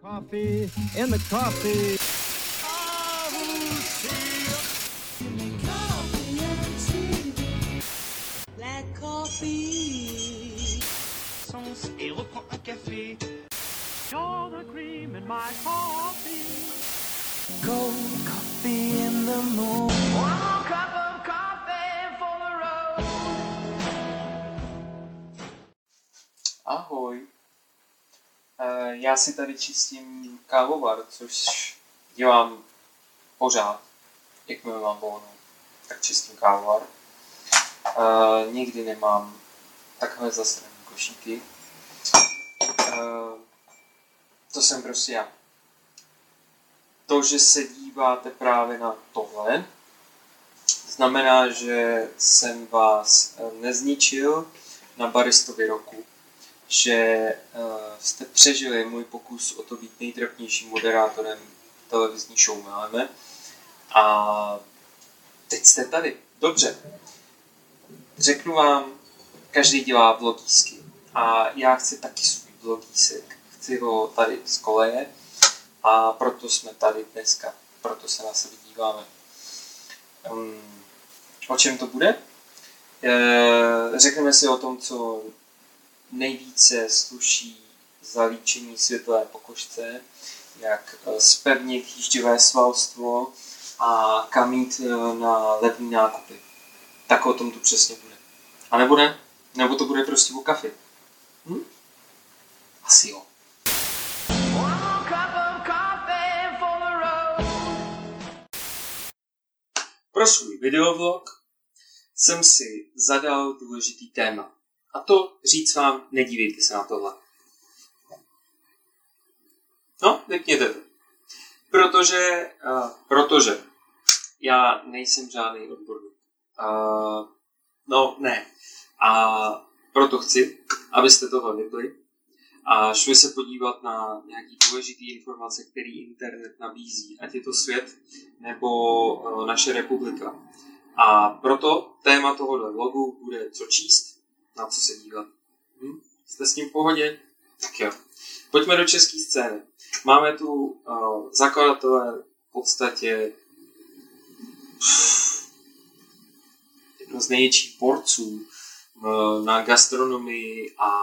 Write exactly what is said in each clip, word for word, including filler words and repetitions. Coffee in the coffee. Black coffee. Sans et reprend un café. All the cream in my coffee. Cold coffee in the morning. One more cup of coffee for the road. Ahoj. Já si tady čistím kávovar, což dělám pořád, jakmile mám volno, tak čistím kávovar. Uh, nikdy nemám takové zastrané košíky. Uh, to jsem prostě já. To, že se díváte právě na tohle, znamená, že jsem vás nezničil na baristovi roku. Že jste přežili můj pokus o to být nejtrapnějším moderátorem televizní show Meleme. A teď jste tady. Dobře. Řeknu vám, každý dělá vlogísky. A já chci taky svůj vlogísek. Chci ho tady z koleje. A proto jsme tady dneska. Proto se na sebe díváme. Um, o čem to bude? E, řekneme si o tom, co nejvíce sluší zalíčení světlé pokožce, jak zpevnit kýždivé svalstvo a kam jít na levní nákupy. Tak o tom tu přesně bude. A nebo ne? Nebo to bude prostě o kafi? Hm? Asi jo. Pro svůj videoblog jsem si zadal důležitý téma. A to říct vám, nedívejte se na tohle. No, řekněte to. Protože, uh, protože já nejsem žádný odborník. Uh, no, ne. A proto chci, abyste toho nebyli a šli se podívat na nějaké důležité informace, které internet nabízí, ať je to svět nebo uh, naše republika. A proto téma tohohle vlogu bude co číst, na co se dívat. Hm? Jste s tím v pohodě? Tak jo. Pojďme do české scény. Máme tu uh, zakladatele v podstatě jedno z největších porců uh, na gastronomii a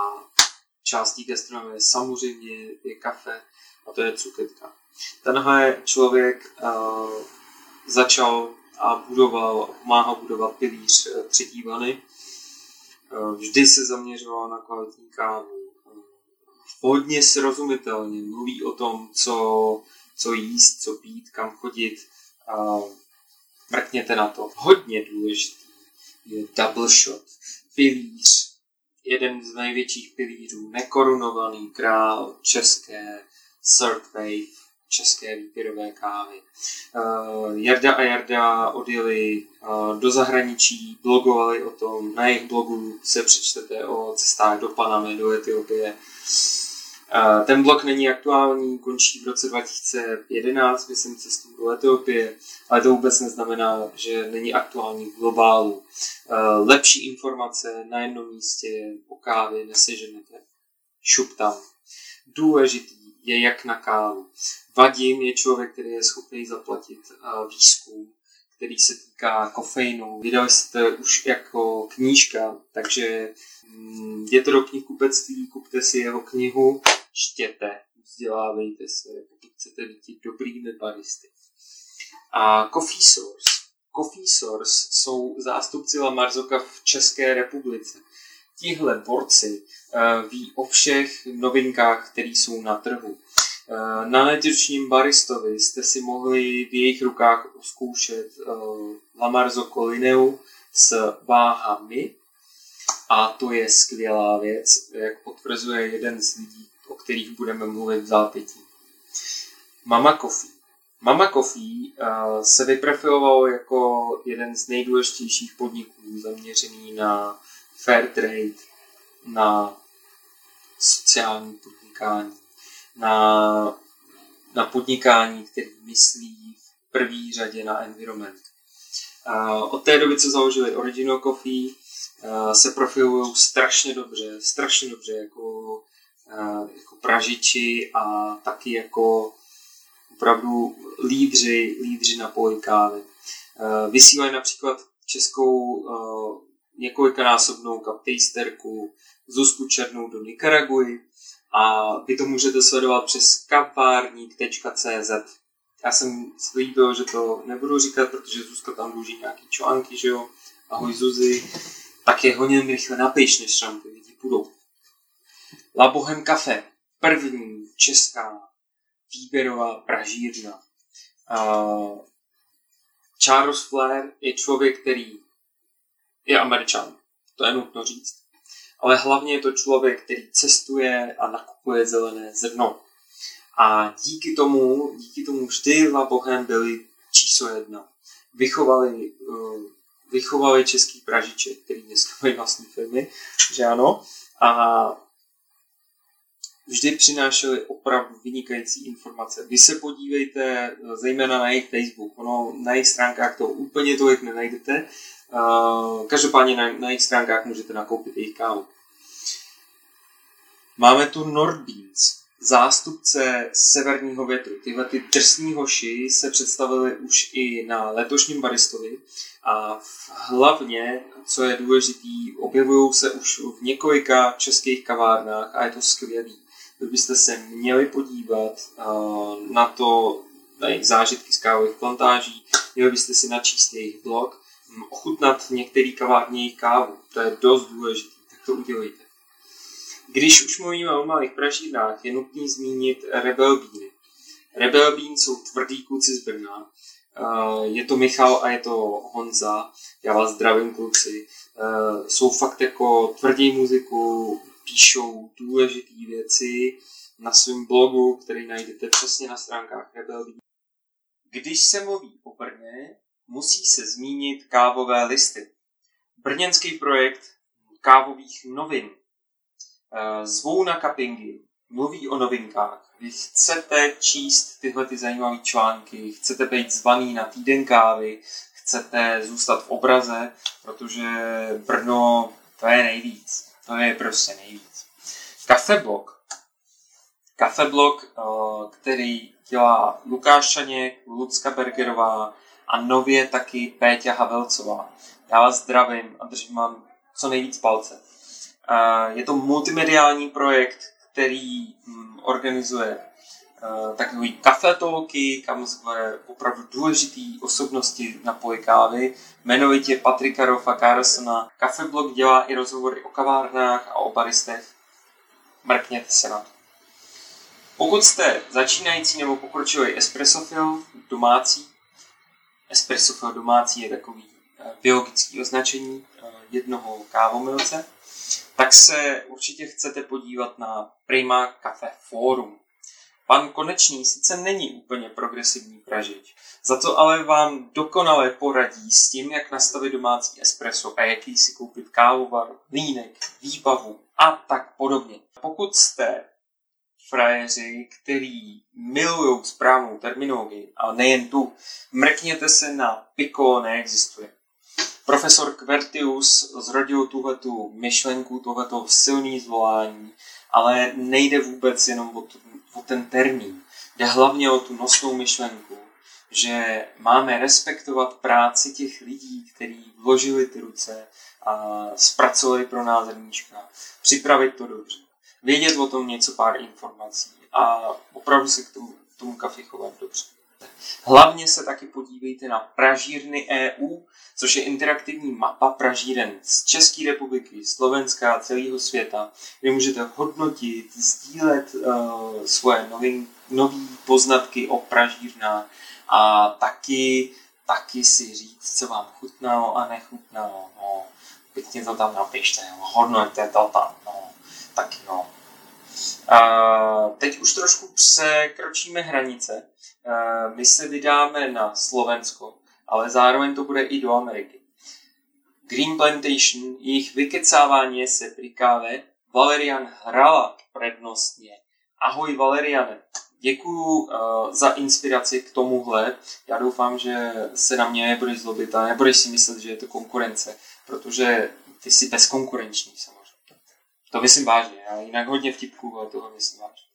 částí gastronomie samozřejmě je kafe a to je cuketka. Tenhle člověk uh, začal a budoval, pomáhal budovat pilíř uh, třetí vlny. Vždy se zaměřoval na kvalitní kávu. Hodně srozumitelně mluví o tom, co, co jíst, co pít, kam chodit. Mrkněte na to. Hodně důležitý je double shot. Pilíř. Jeden z největších pilířů. Nekorunovaný král české third wave, české výběrové kávy. Jarda a Jarda odjeli do zahraničí, blogovali o tom, na jejich blogu se přečtete o cestách do Panamy, do Etiopie. Ten blog není aktuální, končí v roce dva tisíce jedenáct, kdy jsem cestu do Etiopie, ale to vůbec neznamená, že není aktuální v globálu. Lepší informace na jednom místě o kávě neseženete. Šup tam. Důležitý je jak na kávu. Vadim je člověk, který je schopný zaplatit výzkum, který se týká kofeinu. Vydali jste už jako knížka, takže jděte do knihkupectví, kupte si jeho knihu, čtěte, vzdělávejte se, pokud chcete být dobrými baristy. A Coffee Source. Coffee Source jsou zástupci La Marzocca v České republice. Tihle borci uh, ví o všech novinkách, které jsou na trhu. Uh, na letošním baristovi jste si mohli v jejich rukách zkoušet uh, La Marzocco lineu s váhami. A to je skvělá věc, jak potvrzuje jeden z lidí, o kterých budeme mluvit v zápětí. Mama Kofi. Mama Kofi uh, se vyprofilovalo jako jeden z nejdůležitějších podniků zaměřený na fair trade, na sociální podnikání, na, na podnikání, který myslí v první řadě na environment. Od té doby, co založili Original Coffee, se profilují strašně dobře, strašně dobře jako jako pražiči a taky jako opravdu lídři, lídři napoj kávy. Vysílají například českou několikanásobnou kaptejsterku Zuzku Černou do Nikaraguji a vy to můžete sledovat přes kavárník tečka cé zet. Já jsem slíbil, že to nebudu říkat, protože Zuzka tam dluží nějaký články, že jo? Ahoj Zuzi. Tak je honěm rychle napiš, než tam ty lidi půjdou. La Bohème Café. První česká výběrová pražírna. Uh, Charles Flair je člověk, který je Američan. To je nutno říct. Ale hlavně je to člověk, který cestuje a nakupuje zelené zrno. A díky tomu, díky tomu vždy La Bohème byli číslo jedna. Vychovali, vychovali český pražiče, který dneska mají vlastní firmy, že ano. A vždy přinášeli opravdu vynikající informace. Vy se podívejte zejména na jejich Facebook. Ono, na jejich stránkách to úplně tolik nenajdete. Každopádně na, na jejich stránkách můžete nakoupit jejich kávu. Máme tu North Beans. Zástupce severního větru. Tyhle ty drsní hoši se představili už i na letošním Baristovi a hlavně, co je důležitý, objevují se už v několika českých kavárnách a je to skvělý. Vy byste se měli podívat na to, na jejich zážitky z kávových plantáží, měli byste si načíst jejich blog, ochutnat některý kavárně jejich kávu. To je dost důležitý, tak to udělejte. Když už mluvíme o malých pražírnách, je nutný zmínit Rebelbíny. Rebelbín jsou tvrdý kluci z Brna. Je to Michal a je to Honza. Já vás zdravím, kluci. Jsou fakt jako tvrdí muziku, píšou důležité věci na svém blogu, který najdete přesně na stránkách Rebelbín. Když se mluví o Brně, musí se zmínit Kávové listy. Brněnský projekt kávových novin. Zvou na cuppingy, mluví o novinkách, vy chcete číst tyhle ty zajímavé články, chcete být zvaný na týden kávy, chcete zůstat v obraze, protože Brno to je nejvíc, to je prostě nejvíc. Caféblog, Caféblog, který dělá Lukáš Čaněk, Lucka Bergerová a nově taky Péťa Havelcová. Já vás zdravím a držím vám co nejvíc palce. Je to multimediální projekt, který organizuje takový kafetolky, kam zve opravdu důležitý osobnosti napoje kávy, jmenovitě Patrykarov a Carsona. Caféblog dělá i rozhovory o kavárnách a o baristech. Mrkněte se na to. Pokud jste začínající nebo pokročilý espressofil domácí, espressofil domácí je takový biologický označení jednoho kávomilce, tak se určitě chcete podívat na Prima Café Forum. Pan Konečný sice není úplně progresivní pražič, za to ale vám dokonale poradí s tím, jak nastavit domácí espresso a jaký si koupit kávovar, mlýnek, výbavu a tak podobně. Pokud jste frajeři, který milují správnou terminologii, ale nejen tu, mrkněte se na Pico neexistuje. Profesor Kvertius zrodil tuhletu myšlenku, tohleto silný zvolání, ale nejde vůbec jenom o, tu, o ten termín. Jde hlavně o tu nosnou myšlenku, že máme respektovat práci těch lidí, kteří vložili ty ruce a zpracovali pro nás zrníčka. Připravit to dobře. Vědět o tom něco pár informací a opravdu se k tomu, tomu kafi chovat dobře. Hlavně se taky podívejte na Pražírny é ú, což je interaktivní mapa pražíren z České republiky, Slovenska a celého světa, kde můžete hodnotit, sdílet uh, svoje nové poznatky o pražírnách a taky, taky si říct, co vám chutnalo a nechutnalo. No, pěkně to tam napište, hodnoťte to tam, no, taky no. Uh, teď už trošku překročíme hranice. Uh, my se vydáme na Slovensko, ale zároveň to bude i do Ameriky. Green Plantation, jejich vykecávání se při kávě, Valerian hrala přednostně. Ahoj Valeriane, děkuju uh, za inspiraci k tomuhle. Já doufám, že se na mě nebudeš zlobit a nebudeš si myslet, že je to konkurence, protože ty jsi bezkonkurenční samozřejmě. To myslím vážně, já jinak hodně vtipků, ale toho myslím vážně.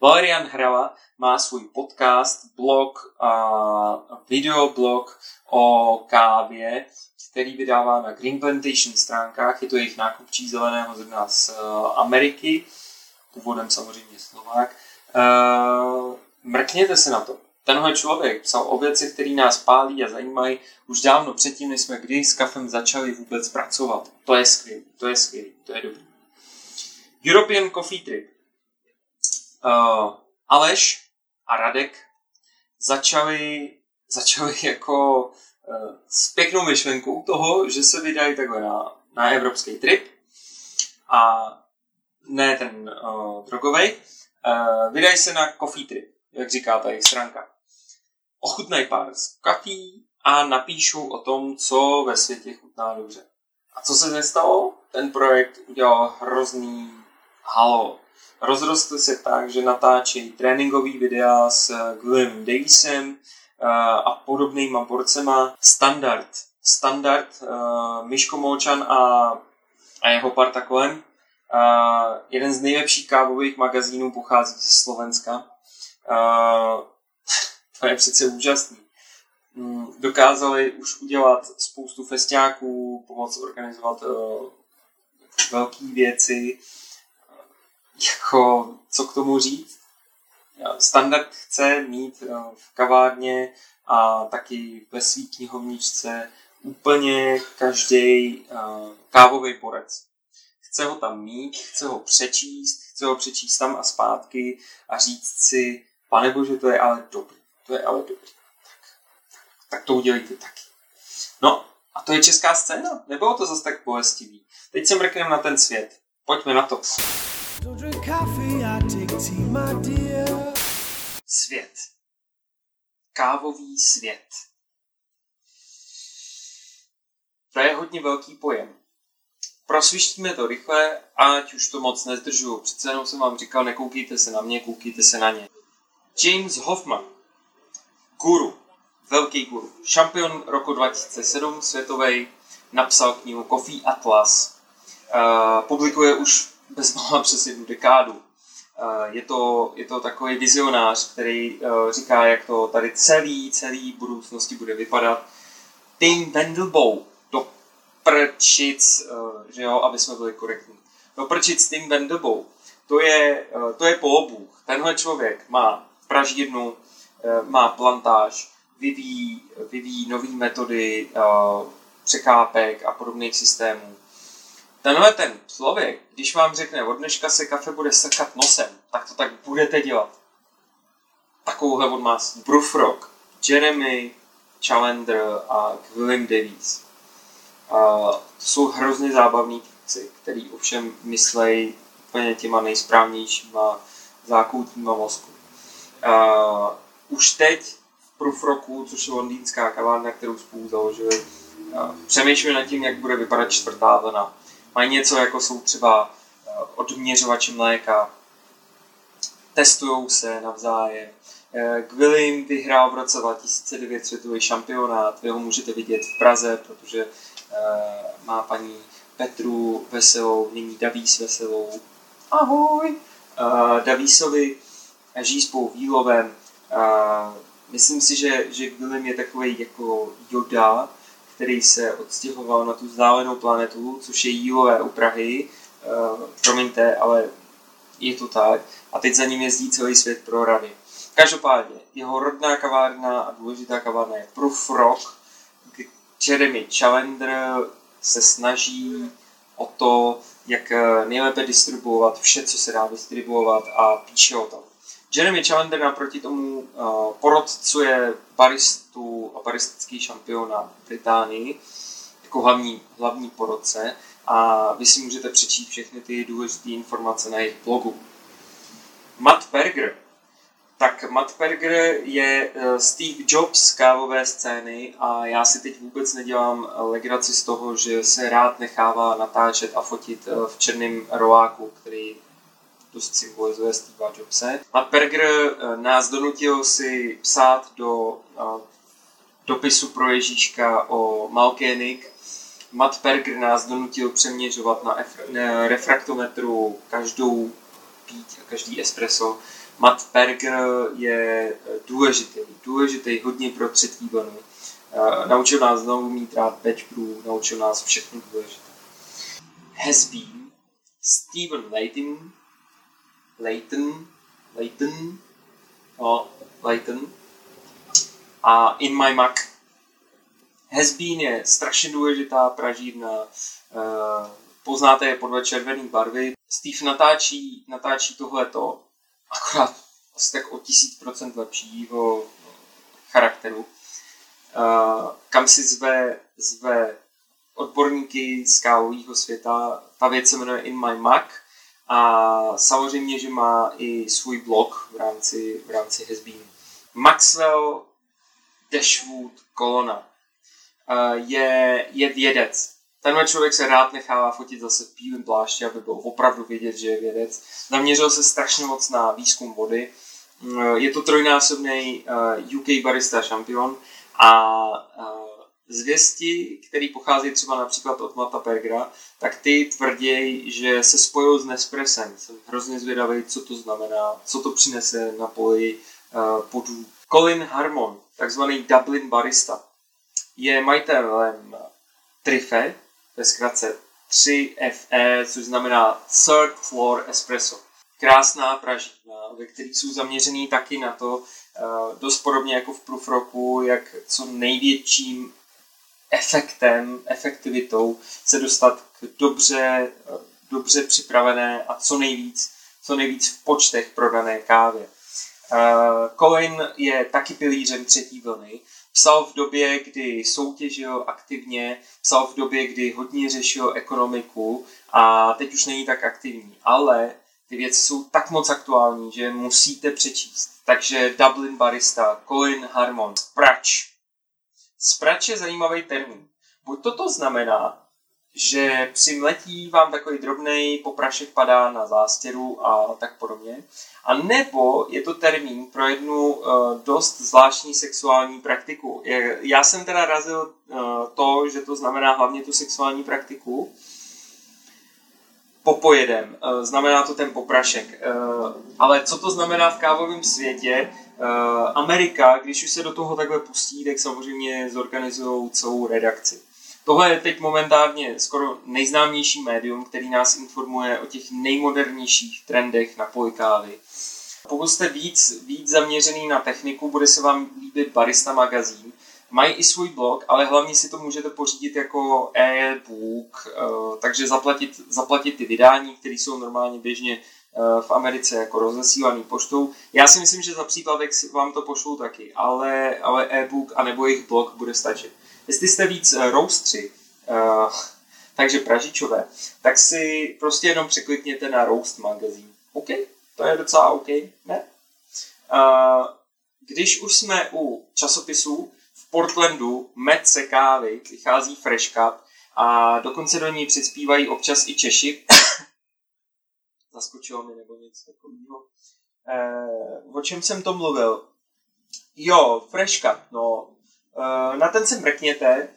Valerian Hrava má svůj podcast, blog a videoblog o kávě, který vydává na Green Plantation stránkách. Je to jejich nákupčí zeleného zrna z Ameriky, původem samozřejmě Slovák. Uh, mrkněte se na to. Tenhle člověk psal o věci, které nás pálí a zajímají už dávno předtím, než jsme kdy s kafem začali vůbec pracovat. To je skvělý, to je skvělý, to je dobrý. European Coffee Trip. Uh, Aleš a Radek začali, začali jako uh, s pěknou myšlenkou toho, že se vydají takhle na, na evropský trip a ne ten uh, drogovej. Uh, vydají se na coffee trip, jak říká ta jejich stránka. Ochutnají pár z kafí a napíšou o tom, co ve světě chutná dobře. A co se nestalo? Ten projekt udělal hrozný halo. Rozrostl se tak, že natáčejí tréninkový videa s Willem Davisem a podobnýma borcema. Standard. Standard, uh, Miško Molčan a, a jeho parta kolem. Uh, jeden z nejlepších kávových magazínů pochází ze Slovenska. Uh, to je přece úžasný. Mm, dokázali už udělat spoustu festiáků, pomoct organizovat uh, velké věci. Jako, co k tomu říct? Standard chce mít v kavárně a taky ve svý knihovničce úplně každý kávový borec. Chce ho tam mít, chce ho přečíst, chce ho přečíst tam a zpátky a říct si, pane bože, to je ale dobrý, to je ale dobrý. Tak, tak to udělejte taky. No, a to je česká scéna, nebylo to zase tak bolestivý. Teď se mrkneme na ten svět, pojďme na to. Svět. Kávový svět. To je hodně velký pojem. Prosvištíme to rychle, ať už to moc nezdržuju. Přece jenom jsem vám říkal, nekoukejte se na mě, koukejte se na ně. James Hoffman. Guru. Velký guru. Šampion roku dva tisíce sedm, světový. Napsal knihu Coffee Atlas. Uh, publikuje už bezmála přes jednu dekádu. Je to, je to takový vizionář, který říká, jak to tady celý, celý budoucnosti bude vypadat. Tim Wendelboe, do prčic, že jo, aby jsme byli korektní. Do prčic Tim Wendelboe, to je, to je polobůh. Tenhle člověk má pražírnu, má plantáž, vyvíjí, vyvíjí nové metody překápek a podobných systémů. Tenhle ten člověk, když vám řekne, od dneška se kafe bude strkat nosem, tak to tak budete dělat. Takovouhle od nás Prufrock, Jeremy Challender a Willem Davies. Uh, to jsou hrozně zábavní týpci, který ovšem myslejí úplně těma nejsprávnějšíma zákoutníma mozku. Uh, už teď v Prufrocku, což je londýnská kavárna, kterou spolu založili, uh, přemýšlím nad tím, jak bude vypadat čtvrtá vlna. Mají něco, jako jsou třeba odměřovači mléka, testujou se navzájem. Gwilym vyhrál v roce dva tisíce devět světový šampionát, vy ho můžete vidět v Praze, protože má paní Petru Veselou, nyní Davies Veselou, ahoj, Davísovi, žijí spolu Výlovem. Myslím si, že, že Gwilym je takový jako Yoda, který se odstěhoval na tu vzdálenou planetu, což je Jílové u Prahy. E, promiňte, ale je to tak. A teď za ním jezdí celý svět pro rady. Každopádně, jeho rodná kavárna a důležitá kavárna je Prufrock. Jeremy Challender se snaží o to, jak nejlépe distribuovat vše, co se dá distribuovat a píše o tom. Jeremy Challender naproti tomu porotcuje baristu a baristický šampionát v Británii jako hlavní, hlavní porotce a vy si můžete přečíst všechny ty důležité informace na jejich blogu. Matt Perger. Tak Matt Perger je Steve Jobs kávové scény a já si teď vůbec nedělám legraci z toho, že se rád nechává natáčet a fotit v černém roláku, který dost symbolizuje Steve Jobse. Matt Perger nás donutil si psát do dopisu pro Ježíška o Malkénik. Matt Perger nás donutil přeměřovat na, efra, na refraktometru každou pít a každý espresso. Matt Perger je důležitý, důležitý hodně pro třetí vlnu. Naučil nás znovu mít rád batch brew, naučil nás všechno důležité. Has Bean, Stephen Leighton, Leighton, Leighton, no, Leighton a In My Mug. Has Bean je strašně důležitá pražírna, poznáte je podle červený barvy. Steve natáčí, natáčí tohleto, akorát asi tak o tisíc procent lepšího charakteru. Uh, kam si zve, zve odborníky z kávového světa. Ta věc se jmenuje In My Mug a samozřejmě, že má i svůj blog v rámci, v rámci Has Bean. Maxwell Dashwood Colonna uh, je, je vědec. Tenhle člověk se rád nechává fotit zase v bílém plášti, aby byl opravdu vědět, že je vědec. Zaměřil se strašně moc na výzkum vody. Uh, je to trojnásobný uh, U K barista šampion. A zvěsti, které pochází třeba například od Matta Pergera, tak ty tvrdějí, že se spojují s Nespressem. Jsem hrozně zvědavý, co to znamená, co to přinese na poli podů. Colin Harmon, takzvaný Dublin barista, je majitelem tři F E, ve zkratce tři F E, což znamená Third Floor Espresso. Krásná pražírna, ve kterých jsou zaměřený taky na to, dost podobně jako v Prufrocku, jak co největším efektem, efektivitou se dostat k dobře, dobře připravené a co nejvíc, co nejvíc v počtech prodané kávě. Colin je taky pilířem třetí vlny. Psal v době, kdy soutěžil aktivně, psal v době, kdy hodně řešil ekonomiku a teď už není tak aktivní, ale ty věci jsou tak moc aktuální, že musíte přečíst. Takže Dublin barista, Colin Harmon, Sprač. Sprač je zajímavý termín. Buď toto znamená, že při mletí vám takový drobnej poprašek padá na zástěru a tak podobně. A nebo je to termín pro jednu dost zvláštní sexuální praktiku. Já jsem teda razil to, že to znamená hlavně tu sexuální praktiku. Popojedem, znamená to ten poprašek. Ale co to znamená v kávovém světě? Amerika, když už se do toho takhle pustí, tak samozřejmě zorganizují celou redakci. Tohle je teď momentálně skoro nejznámější médium, který nás informuje o těch nejmodernějších trendech na poli kávy. Pokud jste víc, víc zaměřený na techniku, bude se vám líbit Barista magazín. Mají i svůj blog, ale hlavně si to můžete pořídit jako e-book, takže zaplatit, zaplatit ty vydání, které jsou normálně běžně v Americe jako rozesílaný poštou. Já si myslím, že za příkladek vám to pošlou taky, ale, ale e-book anebo jejich blog bude stačit. Jestli jste víc roastři, takže pražičové, tak si prostě jenom překlikněte na Roast magazine. OK, to je docela OK, ne? Když už jsme u časopisů, v Portlandu med se kávy vychází Fresh Cup a dokonce do ní přispívají občas i Češi. Zaskočilo mi nebo něco takového. Eh, o čem jsem to mluvil? Jo, Fresh Cup, no. Eh, na ten se mrkněte.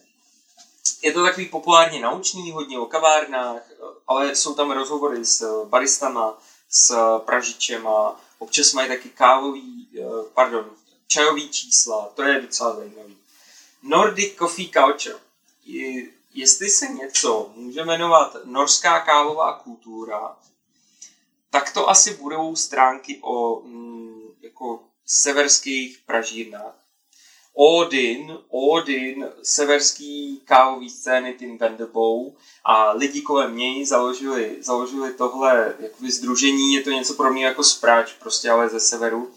Je to takový populárně naučný, hodně o kavárnách, ale jsou tam rozhovory s baristama, s pražičema, občas mají taky kávový, eh, pardon, čajový čísla, to je docela zajímavý. Nordic Coffee Culture. Jestli se něco může jmenovat norská kávová kultura, tak to asi budou stránky o mm, jako severských pražírnách. Odin, Odin, severský kávový scény Tim Wendelboe a lidi kolem něj založili, založili tohle jakoby sdružení, je to něco pro mě jako Spráč, prostě ale ze severu,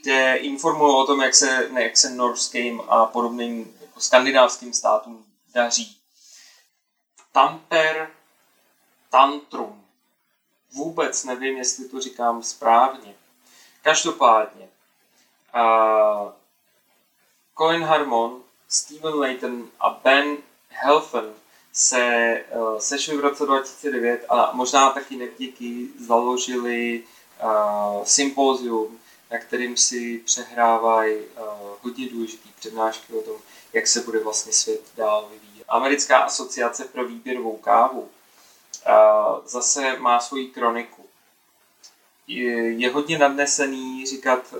kde informují o tom, jak se, ne, jak se norským a podobným jako skandinávským státům daří. Tamper Tantrum. Vůbec nevím, jestli to říkám správně. Každopádně. Uh, Colin Harmon, Stephen Leighton a Ben Helfen se uh, sešli v roce dva tisíce devět a možná taky nevděky založili uh, sympózium, na kterým si přehrávají uh, hodně důležitý přednášky o tom, jak se bude vlastně svět dál vyvíjet. Americká asociace pro výběrovou kávu zase má svoji kroniku. Je hodně nadnesený říkat,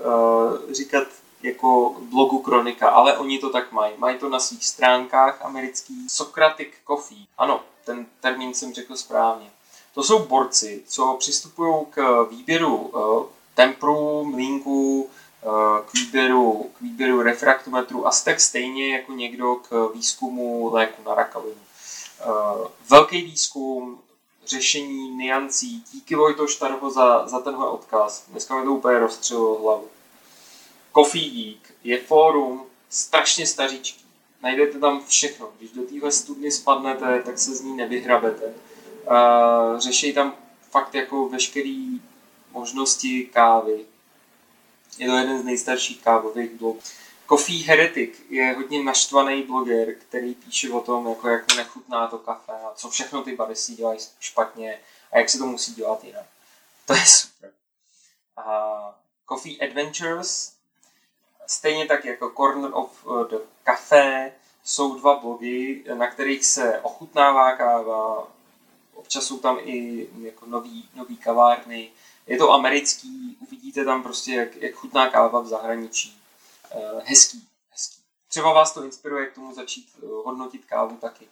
říkat jako blogu kronika, ale oni to tak mají. Mají to na svých stránkách americký Socratic Coffee. Ano, ten termín jsem řekl správně. To jsou borci, co přistupují k výběru temprů, mlýnků, k výběru, k výběru refraktometru a tak stejně jako někdo k výzkumu léku na rakovinu. Velký výzkum, řešení niancí. Díky Vojto Štarho za, za tenhle odkaz. Dneska mi to úplně rozstřelilo hlavu. Coffee Geek je fórum strašně staříčký. Najdete tam všechno. Když do téhle studny spadnete, tak se z ní nevyhrabete. Řeší tam fakt jako veškerý možnosti kávy. Je to jeden z nejstarších kávových blogů. Coffee Heretic je hodně naštvaný bloger, který píše o tom, jako jak mu nechutná to kafe a co všechno ty baristy dělají špatně a jak se to musí dělat jinak. To je super. A Coffee Adventures, stejně tak jako Corner of the Café, jsou dva blogy, na kterých se ochutnává káva. Občas jsou tam i jako nový, nový kavárny. Je to americký, uvidíte tam prostě, jak, jak chutná káva v zahraničí. Eh, hezký, hezký. Třeba vás to inspiruje k tomu začít hodnotit kávu taky.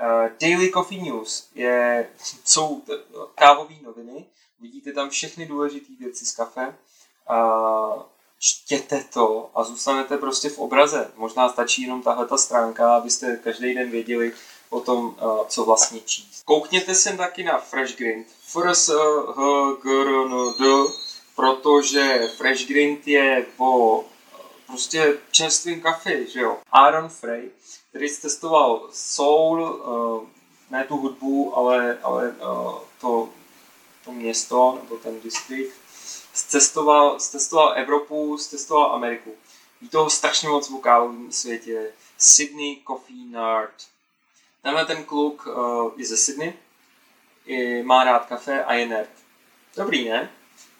Eh, Daily Coffee News je, jsou t- kávové noviny. Vidíte tam všechny důležité věci z kafe. Eh, čtěte to a zůstanete prostě v obraze. Možná stačí jenom tahleta stránka, abyste každý den věděli o tom, co vlastně číst. Koukněte se taky na Fresh Grind. F R S H G R N D, protože Fresh Grind je o prostě čerstvým kafe, že jo. Aaron Frey, který testoval soul, ne tu hudbu, ale, ale to, to město, nebo ten distrikt, zcestoval, zcestoval Evropu, zcestoval Ameriku. Ví toho strašně moc v kávovém světě. Sydney Coffee Nerd. Tenhle ten kluk uh, je ze Sydney, je, má rád kafe a je nerd. Dobrý, ne?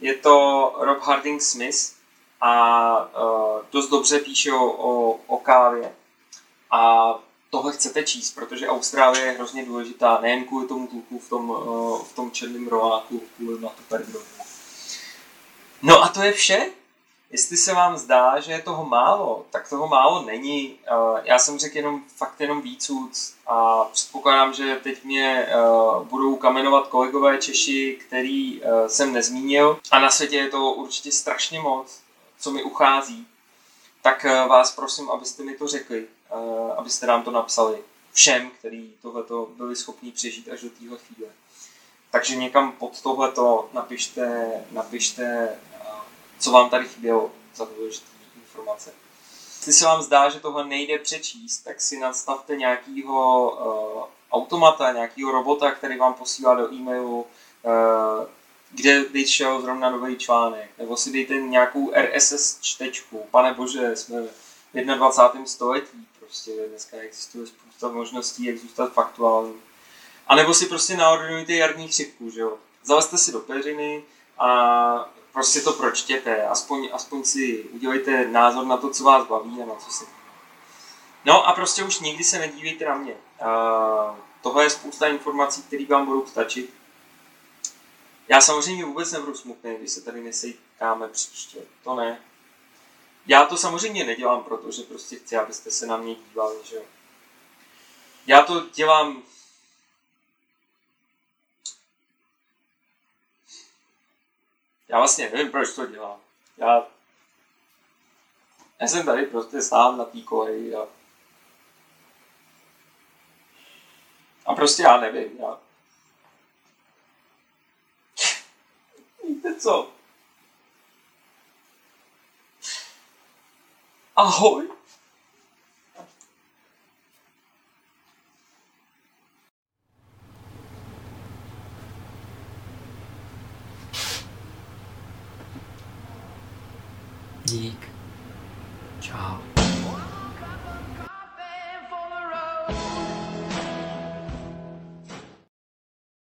Je to Rob Harding Smith a uh, dost dobře píše o, o, o kávě. A tohle chcete číst, protože Austrálie je hrozně důležitá, nejen kvůli tomu kluku v tom, uh, v tom černém roháku, kvůli Mattu Pergerovi. No a to je vše. Jestli se vám zdá, že je toho málo, tak toho málo není. Já jsem řekl jenom, fakt jenom výcud a předpokládám, že teď mě budou kamenovat kolegové Češi, který jsem nezmínil. A na světě je to určitě strašně moc, co mi uchází. Tak vás prosím, abyste mi to řekli, abyste nám to napsali všem, kteří tohleto byli schopni přežít až do téhle chvíle. Takže někam pod tohleto napište, napište co vám tady chybělo za důležité informace. Jestli se vám zdá, že tohle nejde přečíst, tak si nastavte nějakého uh, automata, nějakého robota, který vám posílá do e-mailu, uh, kde vyšel zrovna nový článek, nebo si dejte nějakou R S S čtečku. Pane bože, jsme v dvacátém prvním století, prostě dneska existuje spousta možností, jak zůstat faktuální. A nebo si prostě naordinujte jarní chřipku, že jo. Zalezte si do peřiny a prostě to pročtěte, aspoň, aspoň si udělejte názor na to, co vás baví a na co se baví. No a prostě už nikdy se nedívejte na mě. Uh, tohle je spousta informací, které vám budou stačit. Já samozřejmě vůbec nebudu smutný, když se tady nesejkáme příště. To ne. Já to samozřejmě nedělám, protože prostě chci, abyste se na mě dívali, že jo. Já to dělám... Já vlastně nevím, proč to dělám. Já, já jsem tady prostě sám na té koleji a... a prostě já nevím. Já... Víte co? Ahoj! Dík. Čau.